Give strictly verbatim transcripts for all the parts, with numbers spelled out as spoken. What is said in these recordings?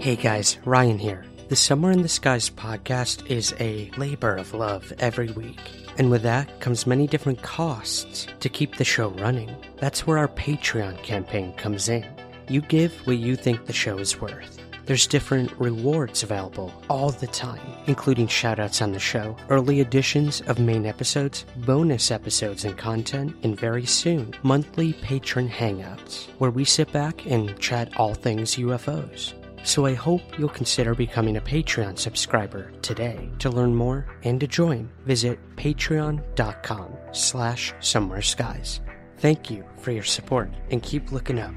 Hey guys, Ryan here. The Somewhere in the Skies podcast is a labor of love every week. And with that comes many different costs to keep the show running. That's where our Patreon campaign comes in. You give what you think the show is worth. There's different rewards available all the time, including shoutouts on the show, early editions of main episodes, bonus episodes and content, and very soon, monthly patron hangouts, where we sit back and chat all things U F Os. So I hope you'll consider becoming a Patreon subscriber today. To learn more and to join, visit patreon.com slash somewhere skies. Thank you for your support and keep looking up.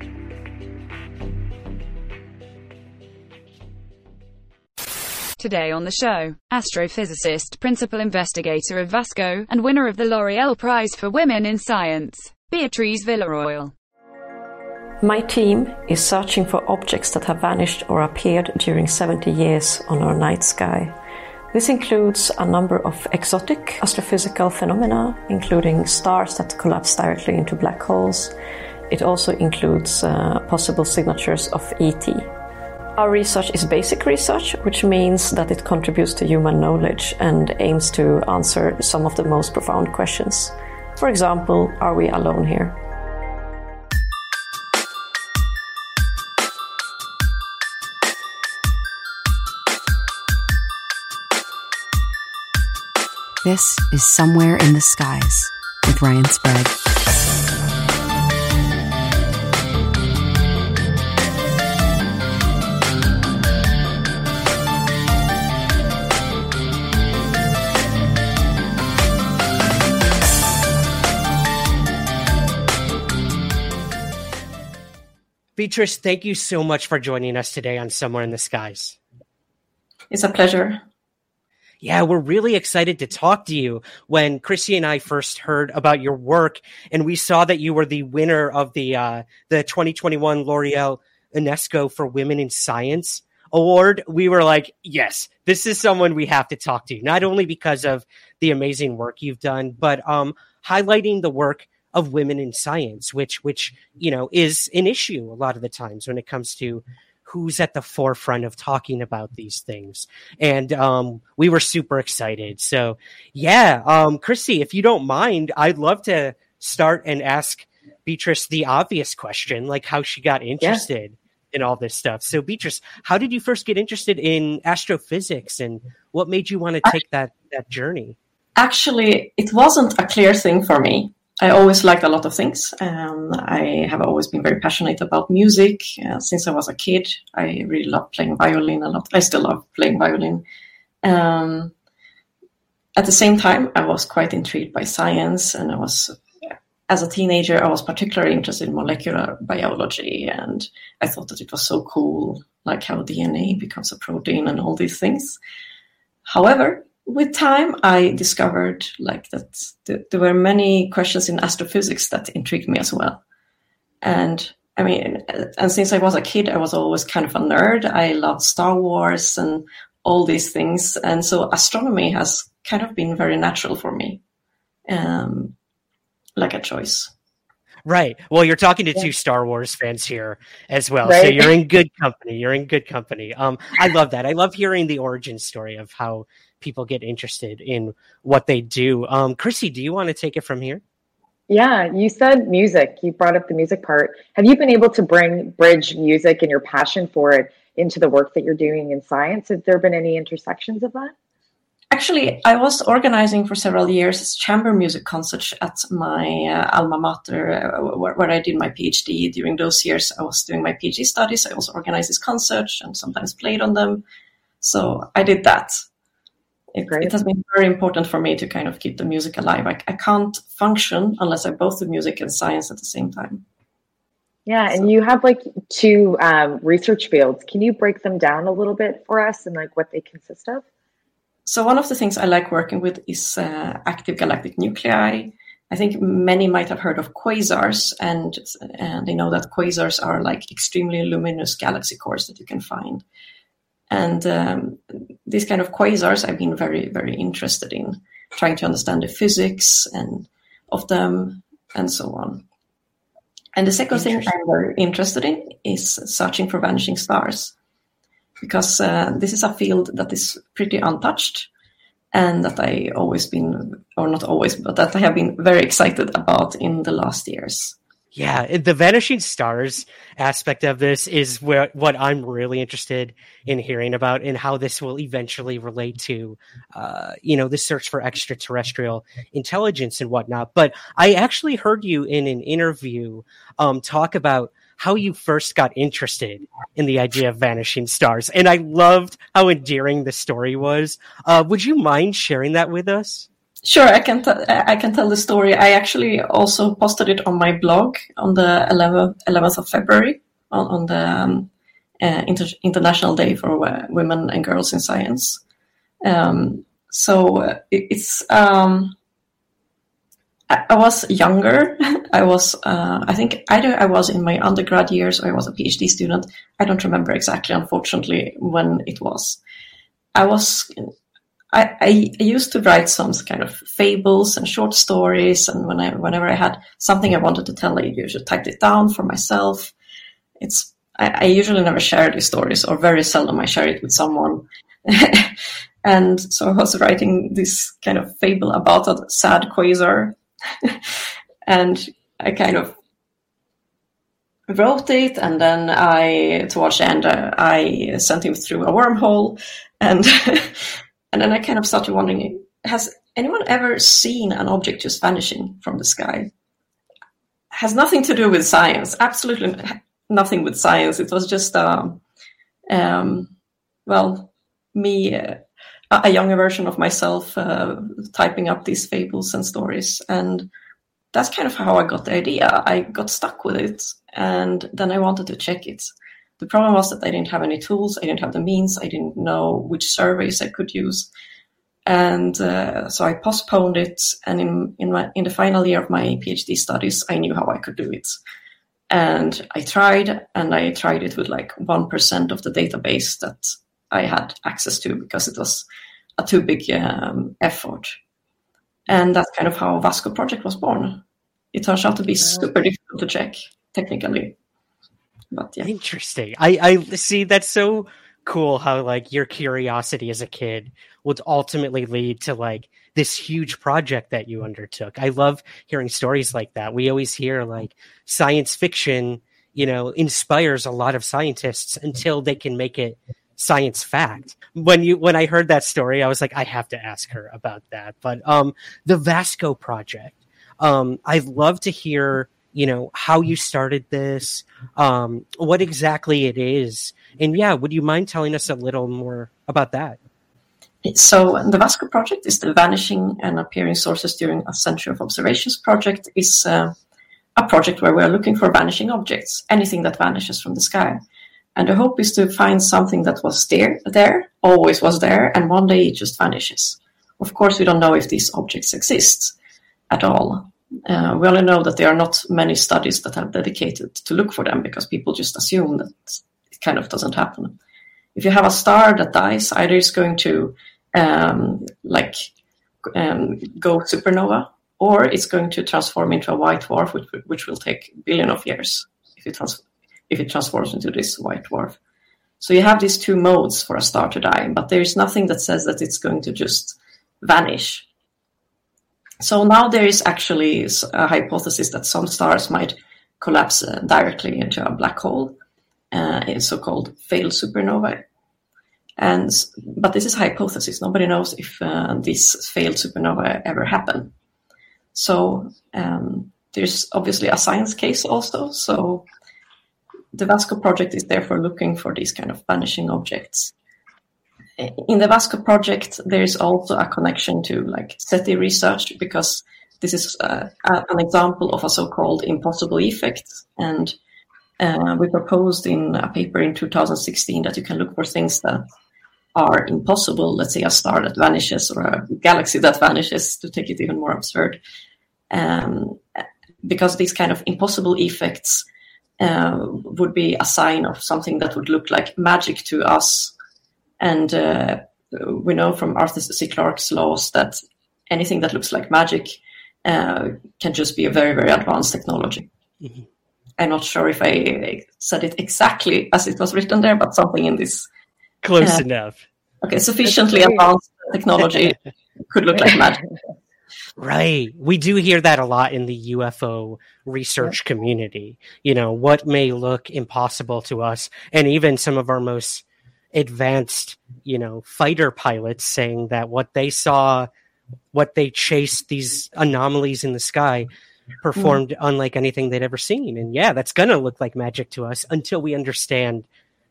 Today on the show, astrophysicist, principal investigator of Vasco, and winner of the L'Oreal Prize for Women in Science, Beatrice Villarroel. My team is searching for objects that have vanished or appeared during seventy years on our night sky. This includes a number of exotic astrophysical phenomena, including stars that collapse directly into black holes. It also includes uh, possible signatures of E T. Our research is basic research, which means that it contributes to human knowledge and aims to answer some of the most profound questions. For example, are we alone here? This is Somewhere in the Skies with Ryan Sprague. Beatrice, thank you so much for joining us today on Somewhere in the Skies. It's a pleasure. Yeah, we're really excited to talk to you. When Chrissy and I first heard about your work and we saw that you were the winner of the uh, the twenty twenty-one L'Oreal UNESCO for Women in Science Award, we were like, yes, this is someone we have to talk to, not only because of the amazing work you've done, but um, highlighting the work of women in science, which, which you know, is an issue a lot of the times when it comes to who's at the forefront of talking about these things. And um, we were super excited. So yeah, um, Chrissy, if you don't mind, I'd love to start and ask Beatrice the obvious question, like how she got interested yeah. in all this stuff. So Beatrice, how did you first get interested in astrophysics and what made you want to take that, that journey? Actually, it wasn't a clear thing for me. I always liked a lot of things. Um, I have always been very passionate about music. Uh, since I was a kid, I really loved playing violin a lot. I still love playing violin. Um, at the same time, I was quite intrigued by science. And I was, as a teenager, I was particularly interested in molecular biology. And I thought that it was so cool, like how D N A becomes a protein and all these things. However, with time, I discovered like that th- there were many questions in astrophysics that intrigued me as well. And I mean, and since I was a kid, I was always kind of a nerd. I loved Star Wars and all these things. And so astronomy has kind of been very natural for me, um, like a choice. Right. Well, you're talking to yeah. two Star Wars fans here as well. Right. So you're in good company. You're in good company. Um, I love that. I love hearing the origin story of how people get interested in what they do. Um, Chrissy, do you want to take it from here? Yeah, you said music. You brought up the music part. Have you been able to bring bridge music and your passion for it into the work that you're doing in science? Have there been any intersections of that? Actually, I was organizing for several years chamber music concerts at my uh, alma mater, uh, where, where I did my PhD. During those years, I was doing my PhD studies. I also organized these concerts and sometimes played on them. So I did that. It, it has been very important for me to kind of keep the music alive. I, I can't function unless I both do music and science at the same time. Yeah. So. And you have like two um, research fields. Can you break them down a little bit for us and like what they consist of? So one of the things I like working with is uh, active galactic nuclei. I think many might have heard of quasars, and, and they know that quasars are like extremely luminous galaxy cores that you can find. And um, these kind of quasars I've been very, very interested in, trying to understand the physics and of them and so on. And the second thing I'm very interested in is searching for vanishing stars, because uh, this is a field that is pretty untouched and that I always been, or not always, but that I have been very excited about in the last years. Yeah, the vanishing stars aspect of this is where, what I'm really interested in hearing about, and how this will eventually relate to, uh, you know, the search for extraterrestrial intelligence and whatnot. But I actually heard you in an interview um, talk about how you first got interested in the idea of vanishing stars, and I loved how endearing the story was. Uh, would you mind sharing that with us? Sure, I can. T- I can tell the story. I actually also posted it on my blog on the eleventh of February on, on the um, uh, Inter- International Day for w- Women and Girls in Science. Um, so uh, it, it's. Um, I, I was younger. I was. Uh, I think either I was in my undergrad years or I was a PhD student. I don't remember exactly, unfortunately, when it was. I was. I, I used to write some kind of fables and short stories, and when I, whenever I had something I wanted to tell, I usually typed it down for myself. It's I, I usually never share these stories, or very seldom I share it with someone. And so I was writing this kind of fable about a sad quasar, and I kind of wrote it, and then I, towards the end, uh, I sent him through a wormhole, and. And then I kind of started wondering, has anyone ever seen an object just vanishing from the sky? Has nothing to do with science. Absolutely nothing with science. It was just, um, um, well, me, uh, a younger version of myself, uh, typing up these fables and stories. And that's kind of how I got the idea. I got stuck with it, and then I wanted to check it. The problem was that I didn't have any tools, I didn't have the means, I didn't know which surveys I could use. And uh, so I postponed it, and in in, my, in the final year of my PhD studies, I knew how I could do it. And I tried, and I tried it with like one percent of the database that I had access to, because it was a too big um, effort. And that's kind of how Vasco project was born. It turns out to be super difficult to check, technically. But, yeah. Interesting. I, I see. That's so cool how like your curiosity as a kid would ultimately lead to like this huge project that you undertook. I love hearing stories like that. We always hear like science fiction, you know, inspires a lot of scientists until they can make it science fact. When you when I heard that story, I was like, I have to ask her about that. But um, the Vasco project, um, I'd love to hear. You know, how you started this, um, what exactly it is. And yeah, would you mind telling us a little more about that? So the Vasco project is the Vanishing and Appearing Sources During a Century of Observations project. Is uh, a project where we're looking for vanishing objects, anything that vanishes from the sky. And the hope is to find something that was there, there, always was there, and one day it just vanishes. Of course, we don't know if these objects exist at all. Uh, we only know that there are not many studies that are dedicated to look for them, because people just assume that it kind of doesn't happen. If you have a star that dies, either it's going to um, like um, go supernova, or it's going to transform into a white dwarf, which, which will take billion of years if it, trans- if it transforms into this white dwarf. So you have these two modes for a star to die, but there is nothing that says that it's going to just vanish. So now there is actually a hypothesis that some stars might collapse uh, directly into a black hole, uh, a so-called failed supernova. And but this is a hypothesis. Nobody knows if uh, these failed supernova ever happen. So um, there's obviously a science case also. So the Vasco project is therefore looking for these kind of vanishing objects. In the Vasco project, there is also a connection to like SETI research, because this is uh, an example of a so-called impossible effect. And Uh, we proposed in a paper in two thousand sixteen that you can look for things that are impossible. Let's say a star that vanishes or a galaxy that vanishes, to take it even more absurd. Um, because these kind of impossible effects uh, would be a sign of something that would look like magic to us. And uh, we know from Arthur C. Clarke's laws that anything that looks like magic uh, can just be a very, very advanced technology. Mm-hmm. I'm not sure if I said it exactly as it was written there, but something in this. Close uh, enough. Okay, sufficiently advanced technology could look like magic. Right. We do hear that a lot in the U F O research yeah. community. You know, what may look impossible to us, and even some of our most advanced, you know, fighter pilots saying that what they saw, what they chased, these anomalies in the sky, performed mm. unlike anything they'd ever seen. And yeah, that's going to look like magic to us until we understand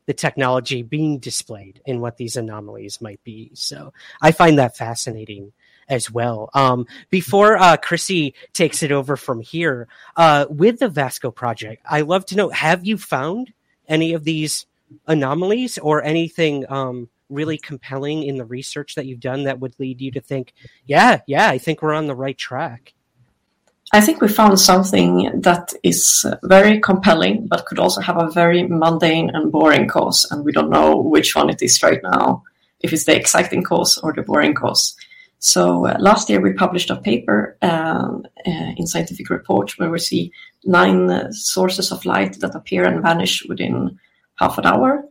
the technology being displayed and what these anomalies might be. So I find that fascinating as well. Um, before uh, Chrissy takes it over from here, uh, with the Vasco project, I love to know, have you found any of these anomalies or anything um, really compelling in the research that you've done that would lead you to think, yeah, yeah, I think we're on the right track? I think we found something that is very compelling, but could also have a very mundane and boring cause. And we don't know which one it is right now, if it's the exciting cause or the boring cause. So uh, last year we published a paper um, uh, in Scientific Reports where we see nine uh, sources of light that appear and vanish within half an hour,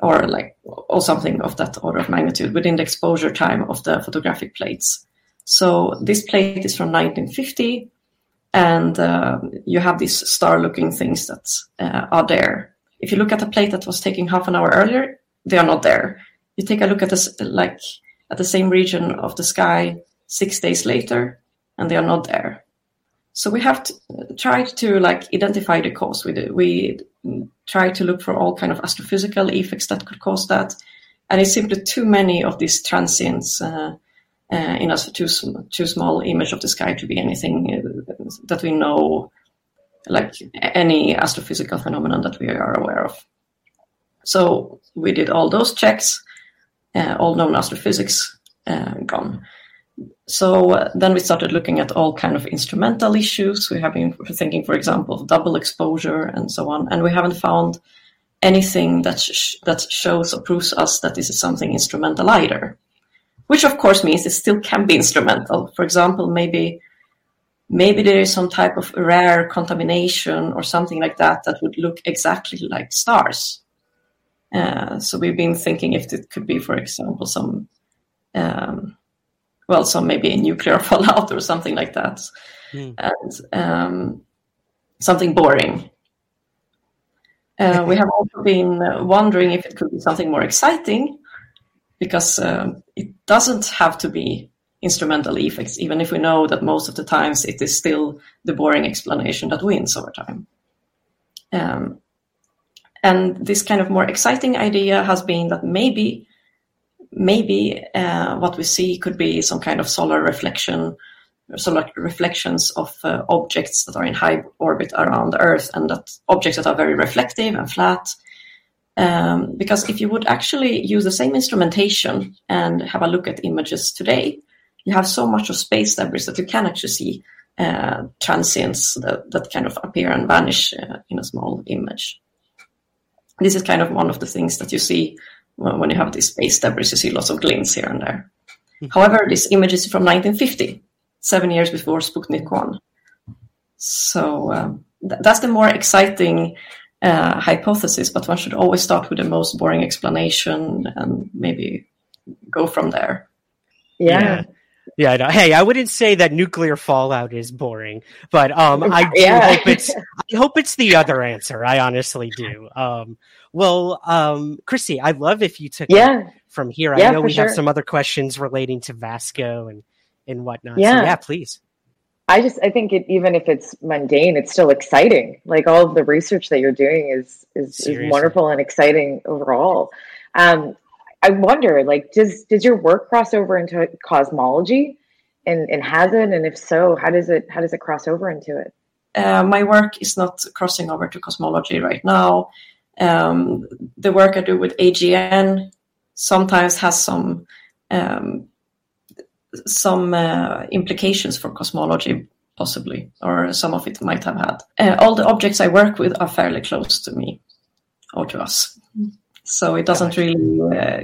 or like or something of that order of magnitude within the exposure time of the photographic plates. So this plate is from nineteen fifty. And uh, you have these star-looking things that uh, are there. If you look at a plate that was taken half an hour earlier, they are not there. You take a look at this, like at the same region of the sky six days later, and they are not there. So we have to try to like identify the cause. We do. We try to look for all kind of astrophysical effects that could cause that, and it's simply too many of these transients. Uh, Uh, in a too, too small image of the sky to be anything that we know, like any astrophysical phenomenon that we are aware of. So we did all those checks, uh, all known astrophysics uh, gone. So uh, then we started looking at all kind of instrumental issues. We have been thinking, for example, of double exposure and so on, and we haven't found anything that sh- that shows or proves us that this is something instrumental either. Which, of course, means it still can be instrumental. For example, maybe maybe there is some type of rare contamination or something like that that would look exactly like stars. Uh, so we've been thinking if it could be, for example, some, um, well, some maybe a nuclear fallout or something like that. Mm. And um, something boring. Uh, we have also been wondering if it could be something more exciting, because um, it doesn't have to be instrumental effects, even if we know that most of the times it is still the boring explanation that wins over time. Um, and this kind of more exciting idea has been that maybe maybe uh, what we see could be some kind of solar reflection, solar reflections of uh, objects that are in high orbit around Earth, and that objects that are very reflective and flat. Um, because if you would actually use the same instrumentation and have a look at images today, you have so much of space debris that you can actually see uh, transients that, that kind of appear and vanish uh, in a small image. This is kind of one of the things that you see when, when you have this space debris. You see lots of glints here and there. Mm-hmm. However, this image is from nineteen fifty, seven years before Sputnik One. So um, th- that's the more exciting Uh, hypothesis, but one should always start with the most boring explanation and maybe go from there. Yeah. Yeah. I know. Hey, I wouldn't say that nuclear fallout is boring, but um, I do yeah. hope it's, I hope it's the other answer. I honestly do. Um, well, um, Chrissy, I'd love if you took yeah. it from here. I yeah, know we sure. have some other questions relating to Vasco and, and whatnot. Yeah. So yeah, please. I just, I think it, even if it's mundane, it's still exciting. Like all of the research that you're doing is, is, is wonderful and exciting overall. Um, I wonder, like, does, does your work cross over into cosmology and, and has it? And if so, how does it, how does it cross over into it? uh, my work is not crossing over to cosmology right now. Um, the work I do with A G N sometimes has some um, some uh, implications for cosmology, possibly, or some of it might have had. Uh, all the objects I work with are fairly close to me or to us, so it doesn't really uh,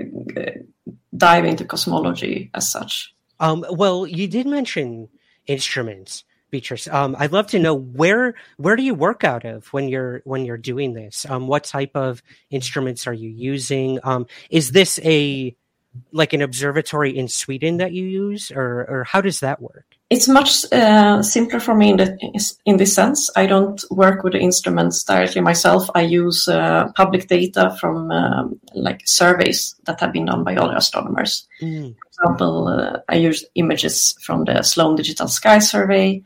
dive into cosmology as such. Um, well, you did mention instruments, Beatrice. Um, I'd love to know where where do you work out of when you're when you're doing this? Um, what type of instruments are you using? Um, is this a like an observatory in Sweden that you use, or or how does that work? It's much uh, simpler for me in the in this sense. I don't work with the instruments directly myself. I use uh, public data from um, like surveys that have been done by other astronomers. Mm. For example, uh, I use images from the Sloan Digital Sky Survey.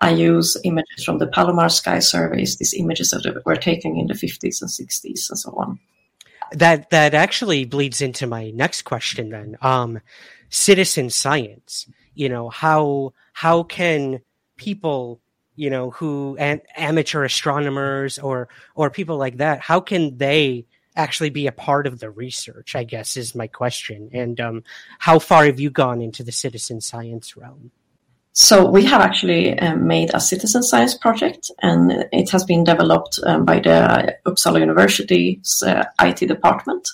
I use images from the Palomar Sky Surveys. These images that were taken in the fifties and sixties and so on. That that actually bleeds into my next question then. Um, citizen science. You know, how how can people, you know, who an, amateur astronomers or or people like that, how can they actually be a part of the research, I guess, is my question. And um, how far have you gone into the citizen science realm? So we have actually uh, made a citizen science project, and it has been developed um, by the Uppsala University's uh, I T department.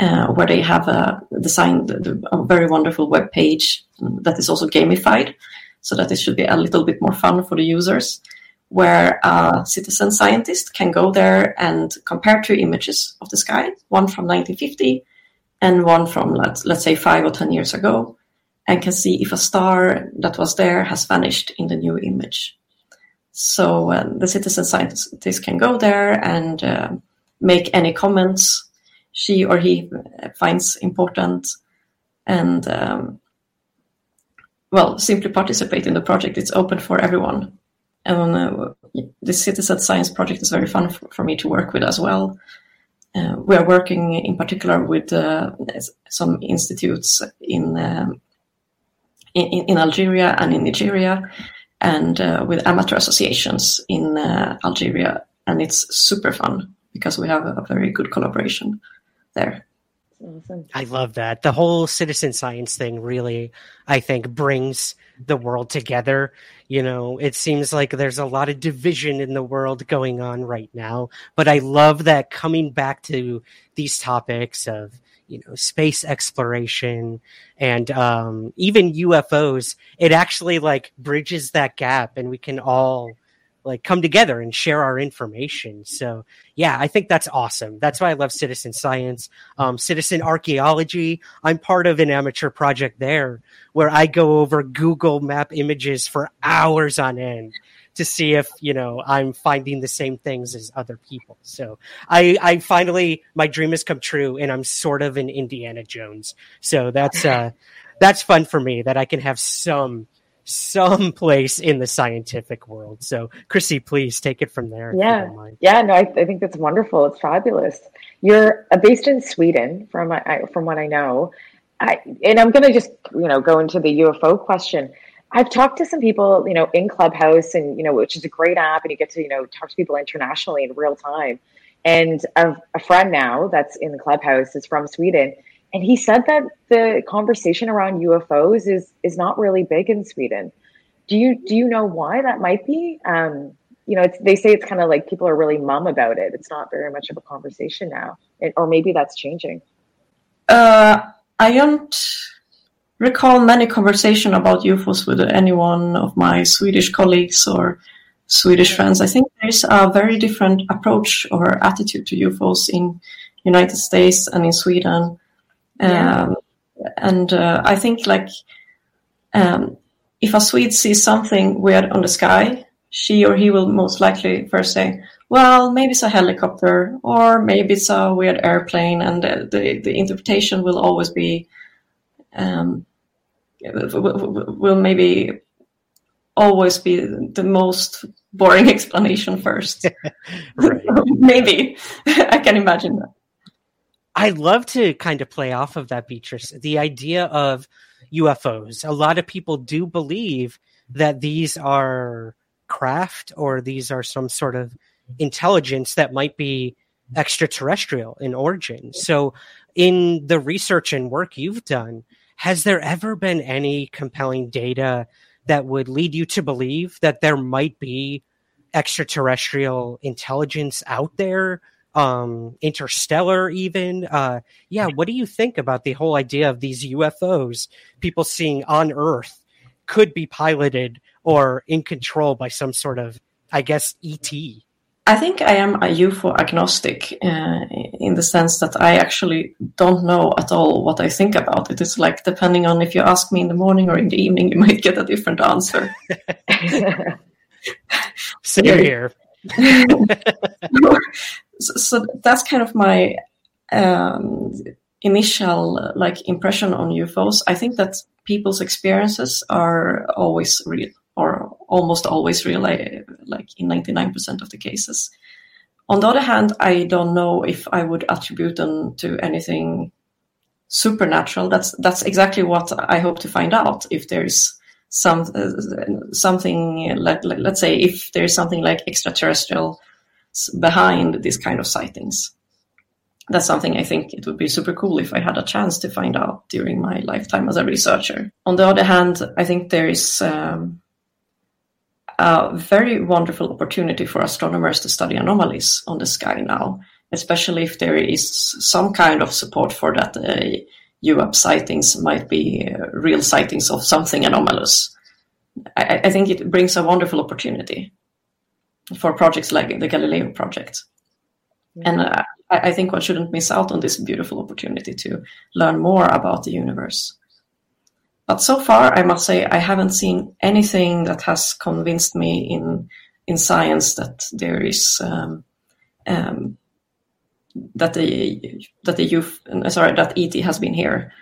Uh, where they have uh, designed a very wonderful web page that is also gamified, so that it should be a little bit more fun for the users, where a citizen scientist can go there and compare two images of the sky, one from nineteen fifty and one from, let's, let's say, five or ten years ago, and can see if a star that was there has vanished in the new image. So uh, the citizen scientist can go there and uh, make any comments she or he finds important, and um, well, simply participate in the project. It's open for everyone, and uh, the citizen science project is very fun for, for me to work with as well. Uh, we are working in particular with uh, some institutes in, um, in in Algeria and in Nigeria, and uh, with amateur associations in uh, Algeria, and it's super fun because we have a very good collaboration there. Awesome. I love that. The whole citizen science thing really, I think, brings the world together. You know, it seems like there's a lot of division in the world going on right now, but I love that coming back to these topics of, you know, space exploration and um, even U F Os, it actually like bridges that gap, and we can all like come together and share our information. So yeah, I think that's awesome. That's why I love citizen science, um, citizen archaeology. I'm part of an amateur project there where I go over Google map images for hours on end to see if, you know, I'm finding the same things as other people. So I, I finally, my dream has come true, and I'm sort of an Indiana Jones. So that's, uh, that's fun for me that I can have some, someplace in the scientific world. So, Chrissy, please take it from there. Yeah, yeah, no, I, I think that's wonderful. It's fabulous. You're based in Sweden, from I, from what I know, I, and I'm going to just you know go into the U F O question. I've talked to some people, you know, in Clubhouse, and you know, which is a great app, and you get to you know talk to people internationally in real time. And a, a friend now that's in the Clubhouse is from Sweden. And he said that the conversation around U F Os is is not really big in Sweden. Do you do you know why that might be? Um, you know, it's, they say it's kind of like people are really mum about it. It's not very much of a conversation now, it, or maybe that's changing. Uh, I don't recall many conversation about U F Os with any one of my Swedish colleagues or Swedish friends. I think there's a very different approach or attitude to U F Os in United States and in Sweden. Yeah. Um, and uh, I think like um, if a Swede sees something weird on the sky, she or he will most likely first say, well, maybe it's a helicopter, or maybe it's a weird airplane, and uh, the, the interpretation will always be um, will maybe always be the most boring explanation first. Right. Maybe. I can imagine that. I love to kind of play off of that, Beatrice, the idea of U F Os. A lot of people do believe that these are craft, or these are some sort of intelligence that might be extraterrestrial in origin. So in the research and work you've done, has there ever been any compelling data that would lead you to believe that there might be extraterrestrial intelligence out there, um, interstellar even? Uh, yeah, what do you think about the whole idea of these U F Os people seeing on Earth could be piloted or in control by some sort of, I guess, E T? I think I am a U F O agnostic uh, in the sense that I actually don't know at all what I think about it. It's like, depending on if you ask me in the morning or in the evening, you might get a different answer. So you're here. so, so that's kind of my um, initial like impression on U F Os. I think that people's experiences are always real, or almost always real, like in ninety-nine percent of the cases. On the other hand, I don't know if I would attribute them to anything supernatural. That's that's exactly what I hope to find out. If there's some uh, something, like, like, let's say, if there's something like extraterrestrial behind these kind of sightings, that's something I think it would be super cool if I had a chance to find out during my lifetime as a researcher. On the other hand, I think there is... Um, a very wonderful opportunity for astronomers to study anomalies on the sky now, especially if there is some kind of support for that uh, U A P sightings might be uh, real sightings of something anomalous. I, I think it brings a wonderful opportunity for projects like the Galileo Project. Mm-hmm. And uh, I, I think one shouldn't miss out on this beautiful opportunity to learn more about the universe. But so far, I must say, I haven't seen anything that has convinced me in in science that there is um, um, that the that the youth, sorry, that E T has been here.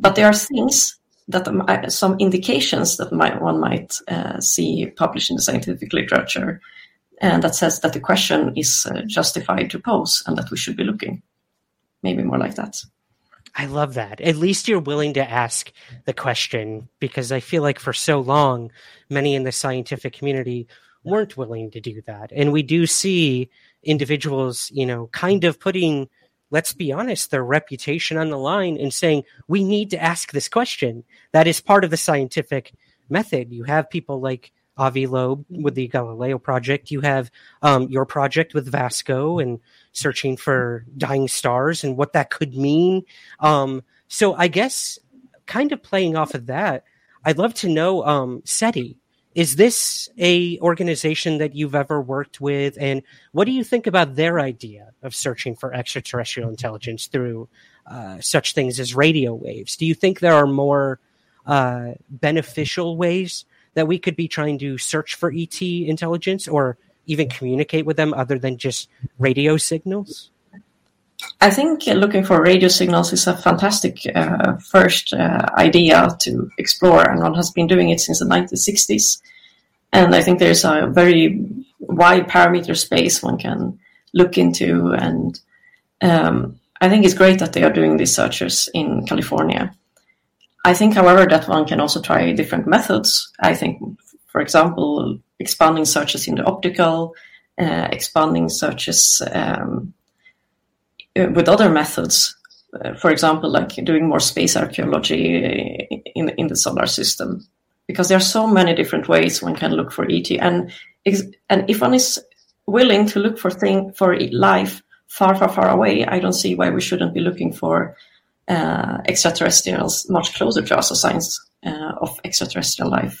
But there are things that um, some indications that might, one might uh, see published in the scientific literature, and that says that the question is uh, justified to pose, and that we should be looking. Maybe more like that. I love that. At least you're willing to ask the question, because I feel like for so long, many in the scientific community weren't willing to do that. And we do see individuals, you know, kind of putting, let's be honest, their reputation on the line and saying, we need to ask this question. That is part of the scientific method. You have people like Avi Loeb with the Galileo Project. You have um, your project with Vasco and searching for dying stars and what that could mean. Um, so I guess kind of playing off of that, I'd love to know, um, SETI, is this a organization that you've ever worked with? And what do you think about their idea of searching for extraterrestrial intelligence through uh, such things as radio waves? Do you think there are more uh, beneficial ways that we could be trying to search for E T intelligence, or even communicate with them other than just radio signals? I think looking for radio signals is a fantastic uh, first uh, idea to explore, and one has been doing it since the nineteen sixties. And I think there's a very wide parameter space one can look into, and um, I think it's great that they are doing these searches in California. I think, however, that one can also try different methods. I think, for example, expanding searches in the optical, uh, expanding searches um, with other methods. Uh, for example, like doing more space archaeology in, in the solar system, because there are so many different ways one can look for E T. And, and if one is willing to look for thing for life far, far, far away, I don't see why we shouldn't be looking for Uh, extraterrestrials much closer to us, or signs uh, of extraterrestrial life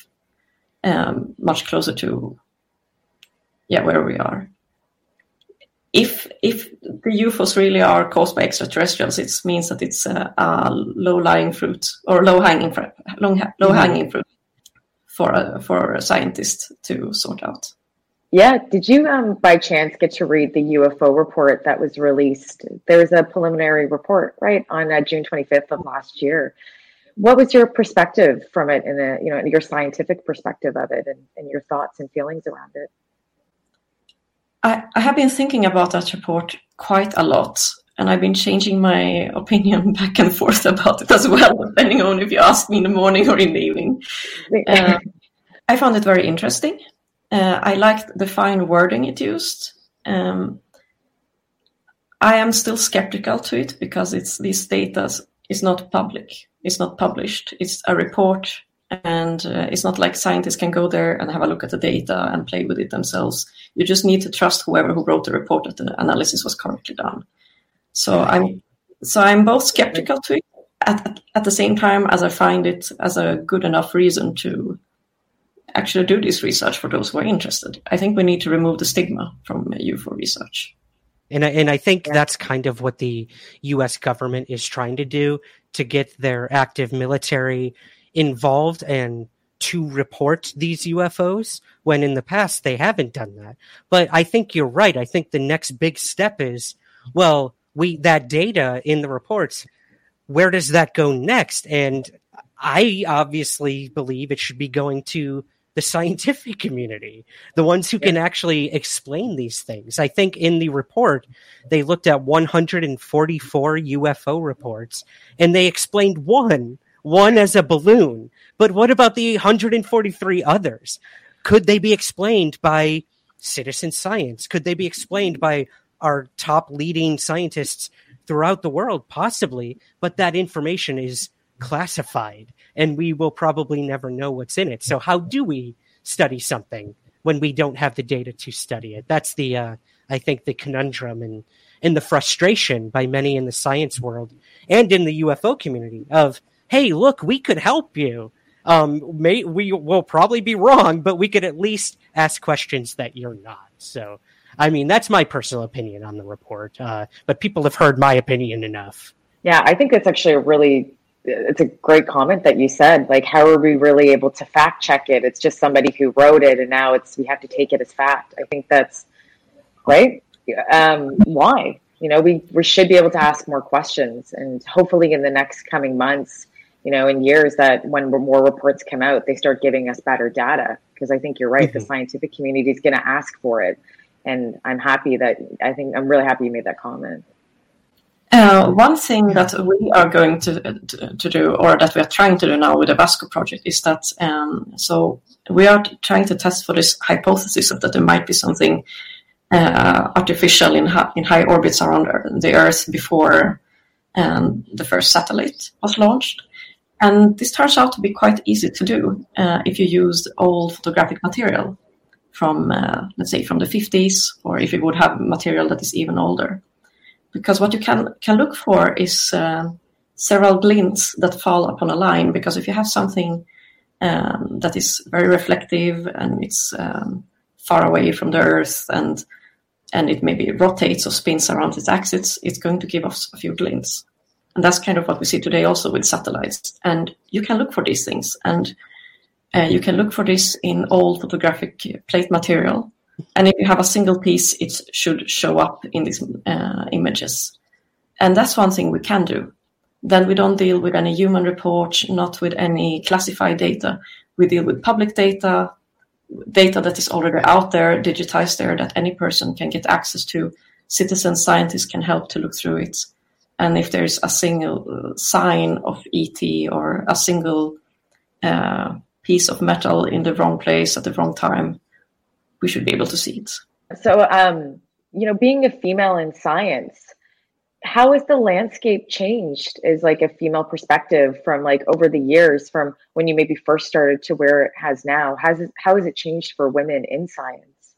um, much closer to yeah where we are. If if the U F Os really are caused by extraterrestrials, it means that it's uh, a low-lying fruit or low-hanging fruit, low-hanging mm-hmm. fruit for a, for a scientist to sort out. Yeah. Did you, um, by chance, get to read the U F O report that was released? There's a preliminary report, right, on uh, June twenty-fifth of last year. What was your perspective from it, and you know, your scientific perspective of it, and, and your thoughts and feelings around it? I, I have been thinking about that report quite a lot, and I've been changing my opinion back and forth about it as well, depending on if you ask me in the morning or in the evening. Uh, I found it very interesting. Uh, I liked the fine wording it used. Um, I am still skeptical to it because it's this data is not public. It's not published. It's a report, and uh, it's not like scientists can go there and have a look at the data and play with it themselves. You just need to trust whoever who wrote the report that the analysis was correctly done. So I'm so I'm both skeptical to it at, at the same time as I find it as a good enough reason to actually do this research for those who are interested. I think we need to remove the stigma from U F O research. And I, and I think that's kind of what the U S government is trying to do to get their active military involved and to report these U F Os, when in the past they haven't done that. But I think you're right. I think the next big step is, well, we that data in the reports, where does that go next? And I obviously believe it should be going to the scientific community, the ones who can actually explain these things. I think in the report, they looked at one hundred forty-four U F O reports, and they explained one, one as a balloon. But what about the one hundred forty-three others? Could they be explained by citizen science? Could they be explained by our top leading scientists throughout the world? Possibly, but that information is classified, and we will probably never know what's in it. So how do we study something when we don't have the data to study it? That's the, uh, I think, the conundrum and, and the frustration by many in the science world and in the U F O community of, hey, look, we could help you. Um, may, we will probably be wrong, but we could at least ask questions that you're not. So, I mean, that's my personal opinion on the report, uh, but people have heard my opinion enough. Yeah, I think that's actually a really... it's a great comment that you said, like, how are we really able to fact check it? It's just somebody who wrote it, and now it's, we have to take it as fact. I think that's right. Um, why, you know, we, we should be able to ask more questions, and hopefully in the next coming months, you know, in years, that when more reports come out, they start giving us better data. Cause I think you're right. Mm-hmm. The scientific community is going to ask for it. And I'm happy that I think I'm really happy you made that comment. Uh, one thing that we are going to, to to do, or that we are trying to do now with the Vasco project, is that um, so we are trying to test for this hypothesis of that there might be something uh, artificial in hi- in high orbits around the Earth before um, the first satellite was launched, and this turns out to be quite easy to do uh, if you use old photographic material from uh, let's say from the fifties, or if you would have material that is even older. Because what you can, can look for is uh, several glints that fall upon a line. Because if you have something um, that is very reflective and it's um, far away from the Earth, and and it maybe rotates or spins around its axis, it's going to give us a few glints. And that's kind of what we see today also with satellites. And you can look for these things. And uh, you can look for this in old photographic plate material. And if you have a single piece, it should show up in these uh, images. And that's one thing we can do. Then we don't deal with any human report, not with any classified data. We deal with public data, data that is already out there, digitized there, that any person can get access to. Citizen scientists can help to look through it. And if there's a single sign of E T or a single uh, piece of metal in the wrong place at the wrong time, we should be able to see it. So, um, you know, being a female in science, how has the landscape changed as like a female perspective from like over the years, from when you maybe first started to where it has now? Has it, how has it changed for women in science?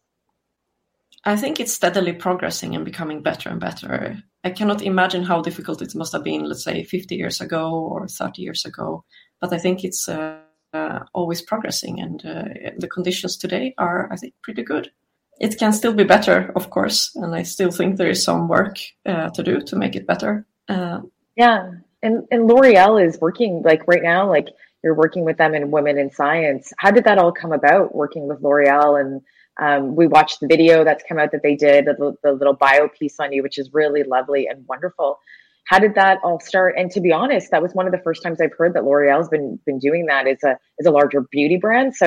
I think it's steadily progressing and becoming better and better. I cannot imagine how difficult it must have been, let's say, fifty years ago or thirty years ago. But I think it's... Uh, Uh, always progressing, and uh, the conditions today are, I think, pretty good. It can still be better, of course, and I still think there is some work uh, to do to make it better. Uh, yeah, and and L'Oreal is working, like right now, like you're working with them in Women in Science. How did that all come about, working with L'Oreal? And um, we watched the video that's come out that they did, the, the little bio piece on you, which is really lovely and wonderful. How did that all start? And to be honest, that was one of the first times I've heard that L'Oreal's been been doing that as a as a larger beauty brand. So,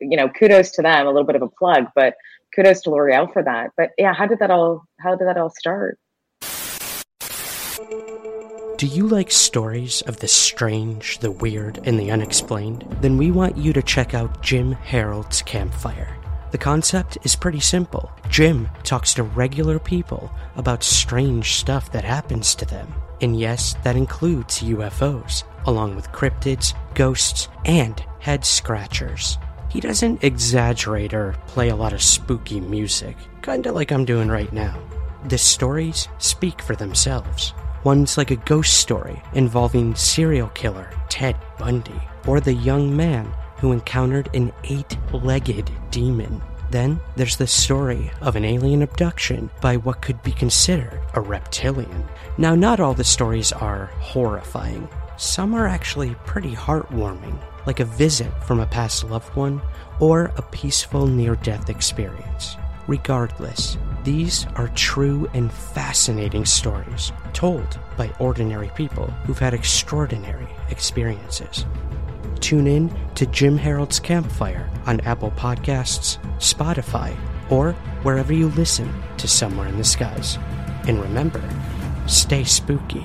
you know, kudos to them. A little bit of a plug, but kudos to L'Oreal for that. But yeah, how did that all how did that all start? Do you like stories of the strange, the weird, and the unexplained? Then we want you to check out Jim Harold's Campfire. The concept is pretty simple. Jim talks to regular people about strange stuff that happens to them. And yes, that includes U F Os, along with cryptids, ghosts, and head scratchers. He doesn't exaggerate or play a lot of spooky music, kinda like I'm doing right now. The stories speak for themselves. One's like a ghost story involving serial killer Ted Bundy, or the young man who encountered an eight-legged demon. Then there's the story of an alien abduction by what could be considered a reptilian. Now, not all the stories are horrifying. Some are actually pretty heartwarming, like a visit from a past loved one or a peaceful near-death experience. Regardless, these are true and fascinating stories told by ordinary people who've had extraordinary experiences. Tune in to Jim Harold's Campfire on Apple Podcasts, Spotify, or wherever you listen to Somewhere in the Skies. And remember, stay spooky.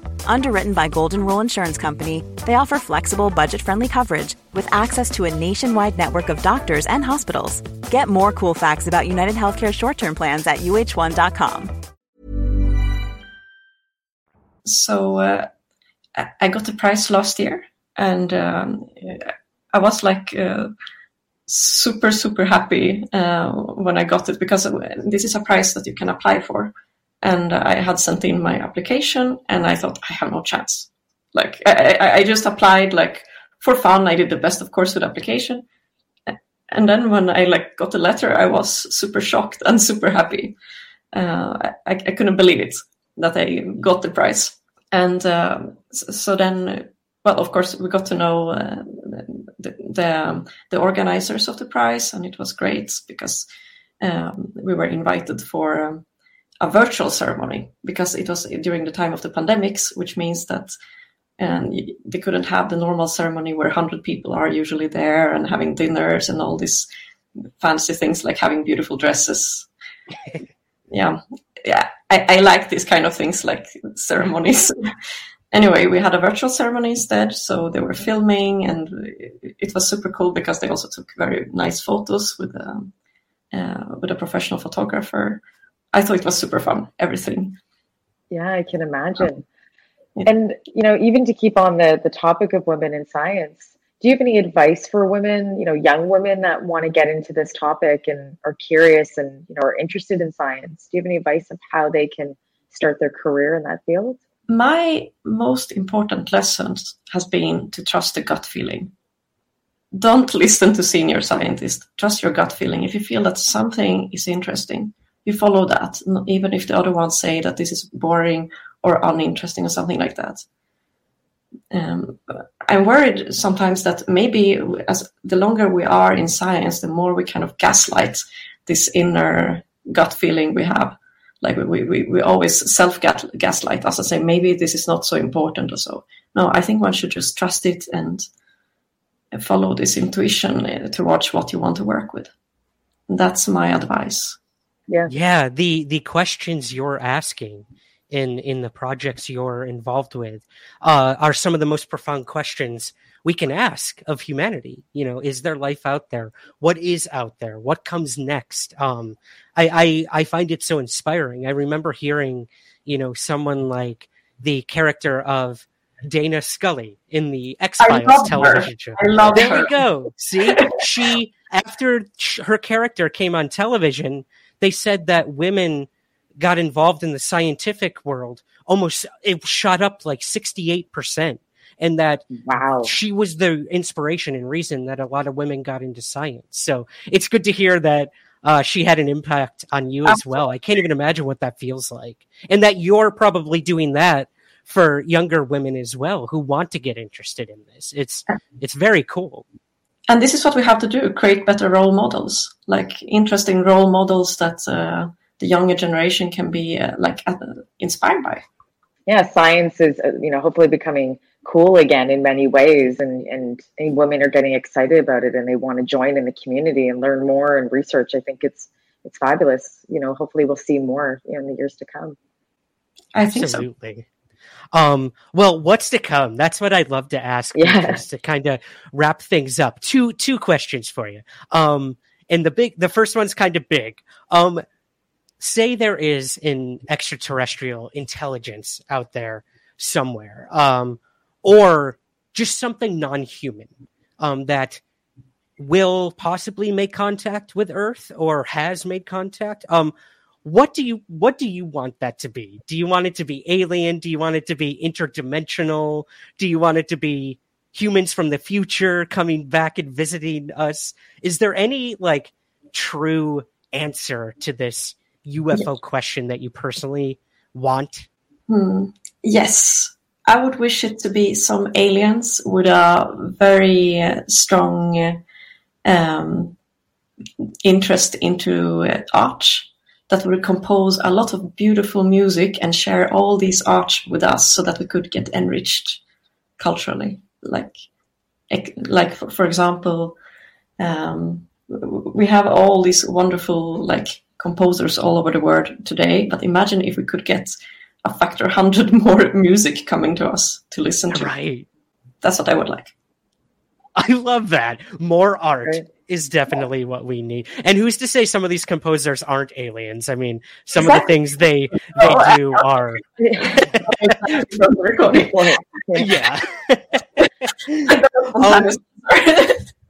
Underwritten by Golden Rule Insurance Company, they offer flexible, budget-friendly coverage with access to a nationwide network of doctors and hospitals. Get more cool facts about UnitedHealthcare short-term plans at U H one dot com. So uh, I got the prize last year, and um, I was like uh, super, super happy uh, when I got it, because this is a prize that you can apply for. And I had sent in my application, and I thought, I have no chance. Like, I, I, I just applied, like, for fun. I did the best, of course, with the application. And then when I, like, got the letter, I was super shocked and super happy. Uh, I, I couldn't believe it, that I got the prize. And um, so then, well, of course, we got to know uh, the, the, um, the organizers of the prize, and it was great, because um, we were invited for... Um, a virtual ceremony, because it was during the time of the pandemics, which means that um, they couldn't have the normal ceremony where one hundred people are usually there and having dinners and all these fancy things, like having beautiful dresses. yeah, yeah, I, I like these kind of things, like ceremonies. Anyway, we had a virtual ceremony instead, so they were filming, and it was super cool because they also took very nice photos with um, uh, with a professional photographer. I thought it was super fun, everything. Yeah, I can imagine. Yeah. And, you know, even to keep on the, the topic of women in science, do you have any advice for women, you know, young women that want to get into this topic and are curious and, you know, are interested in science? Do you have any advice of how they can start their career in that field? My most important lesson has been to trust the gut feeling. Don't listen to senior scientists. Trust your gut feeling. If you feel that something is interesting, you follow that, even if the other ones say that this is boring or uninteresting or something like that. Um, I'm worried sometimes that maybe as the longer we are in science, the more we kind of gaslight this inner gut feeling we have. Like we we, we always self-gaslight us and say, maybe this is not so important or so. No, I think one should just trust it and follow this intuition towards what you want to work with. And that's my advice. Yeah, yeah. The, the questions you're asking in, in the projects you're involved with uh, are some of the most profound questions we can ask of humanity. You know, is there life out there? What is out there? What comes next? Um, I, I I find it so inspiring. I remember hearing, you know, someone like the character of Dana Scully in the X-Files television show. I love her. There we go. See, she after her character came on television, they said that women got involved in the scientific world almost it shot up like sixty-eight percent, and that wow. She was the inspiration and reason that a lot of women got into science. So it's good to hear that uh, she had an impact on you. Absolutely. As well. I can't even imagine what that feels like, and that you're probably doing that for younger women as well who want to get interested in this. It's it's very cool. And this is what we have to do, create better role models, like interesting role models that uh, the younger generation can be uh, like uh, inspired by. Yeah, science is, uh, you know, hopefully becoming cool again in many ways. And, and, and women are getting excited about it and they want to join in the community and learn more and research. I think it's it's fabulous. You know, hopefully we'll see more in the years to come. I think so. Absolutely. Um, well, what's to come? That's what I'd love to ask. Yeah. To kind of wrap things up. Two, two questions for you. Um, and the big, the first one's kind of big. Um, say there is an extraterrestrial intelligence out there somewhere, um, or just something non-human, um, that will possibly make contact with Earth or has made contact. Um, What do you what do you want that to be? Do you want it to be alien? Do you want it to be interdimensional? Do you want it to be humans from the future coming back and visiting us? Is there any like true answer to this U F O yes. question that you personally want? Hmm. Yes, I would wish it to be some aliens with a very uh, strong um, interest into uh, art. That would compose a lot of beautiful music and share all these arts with us so that we could get enriched culturally. Like, like for, for example, um, we have all these wonderful like composers all over the world today, but imagine if we could get a factor one hundred more music coming to us to listen to. Right. That's what I would like. I love that. More art. Right. Is definitely what we need. And who's to say some of these composers aren't aliens? I mean, some exactly. of the things they they do are... yeah. um,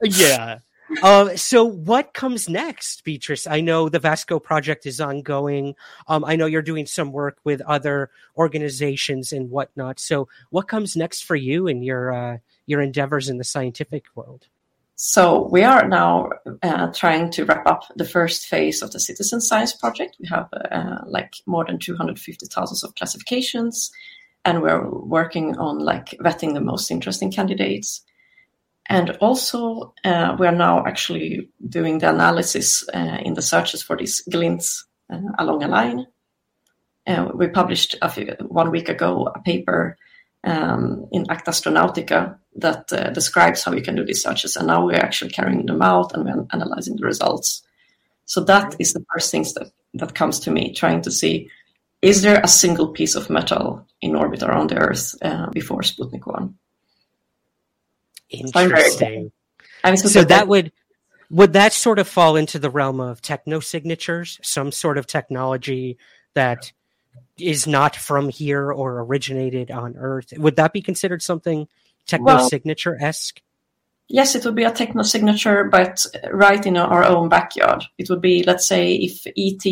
yeah. Um, so what comes next, Beatrice? I know the Vasco project is ongoing. Um, I know you're doing some work with other organizations and whatnot. So what comes next for you and your uh, your endeavors in the scientific world? So we are now uh, trying to wrap up the first phase of the citizen science project. We have uh, like more than two hundred fifty thousand of classifications, and we're working on like vetting the most interesting candidates. And also uh, we are now actually doing the analysis uh, in the searches for these glints uh, along a line. Uh, we published a few, one week ago a paper Um, in Acta Astronautica that uh, describes how you can do these searches, and now we're actually carrying them out and we're analyzing the results. So that is the first thing that, that comes to me, trying to see, is there a single piece of metal in orbit around the Earth uh, before Sputnik One? Interesting. I'm so so that would would that sort of fall into the realm of technosignatures, some sort of technology that is not from here or originated on Earth? Would that be considered something technosignature-esque? Well, yes, it would be a technosignature, but right in our own backyard. It would be, let's say, if E T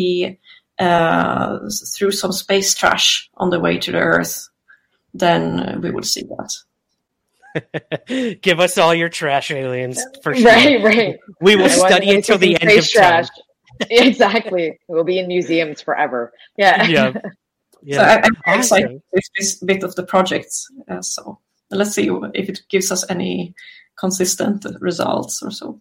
uh, threw some space trash on the way to the Earth, then we would see that. Give us all your trash, aliens, for sure. Right, right. We will study it till the end of time. Exactly. We'll be in museums forever. Yeah. Yeah. Yeah. So I, I'm very excited with this bit of the project. Uh, so let's see if it gives us any consistent results or so.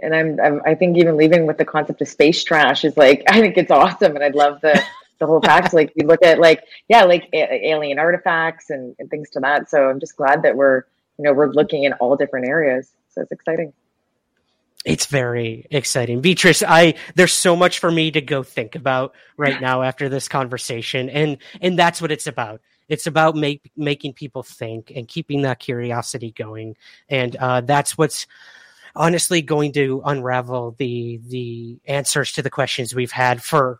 And I'm, I'm I think even leaving with the concept of space trash is like, I think it's awesome. And I'd love the, the whole fact, like we look at like, yeah, like a- alien artifacts and, and things to that. So I'm just glad that we're, you know, we're looking in all different areas. So it's exciting. It's very exciting. Beatrice, I there's so much for me to go think about right now after this conversation. And and that's what it's about. It's about make, making people think and keeping that curiosity going. And uh, that's what's honestly going to unravel the the answers to the questions we've had for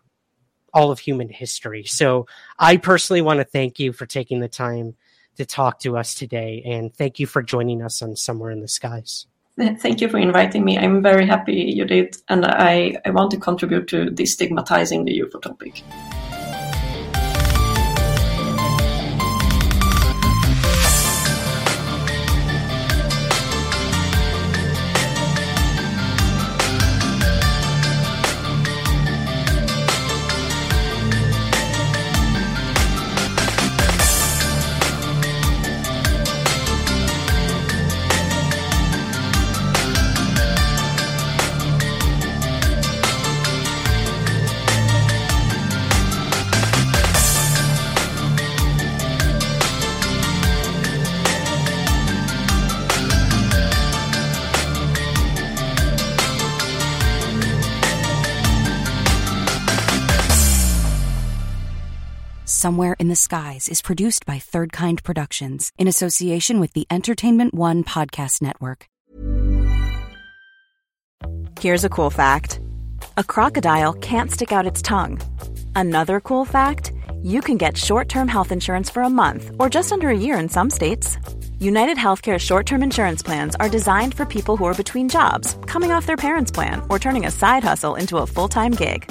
all of human history. So I personally want to thank you for taking the time to talk to us today. And thank you for joining us on Somewhere in the Skies. Thank you for inviting me. I'm very happy you did. And I, I want to contribute to destigmatizing the U F O topic. Somewhere in the Skies is produced by Third Kind Productions in association with the Entertainment One Podcast Network. Here's a cool fact. A crocodile can't stick out its tongue. Another cool fact, you can get short-term health insurance for a month or just under a year in some states. UnitedHealthcare short-term insurance plans are designed for people who are between jobs, coming off their parents' plan, or turning a side hustle into a full-time gig.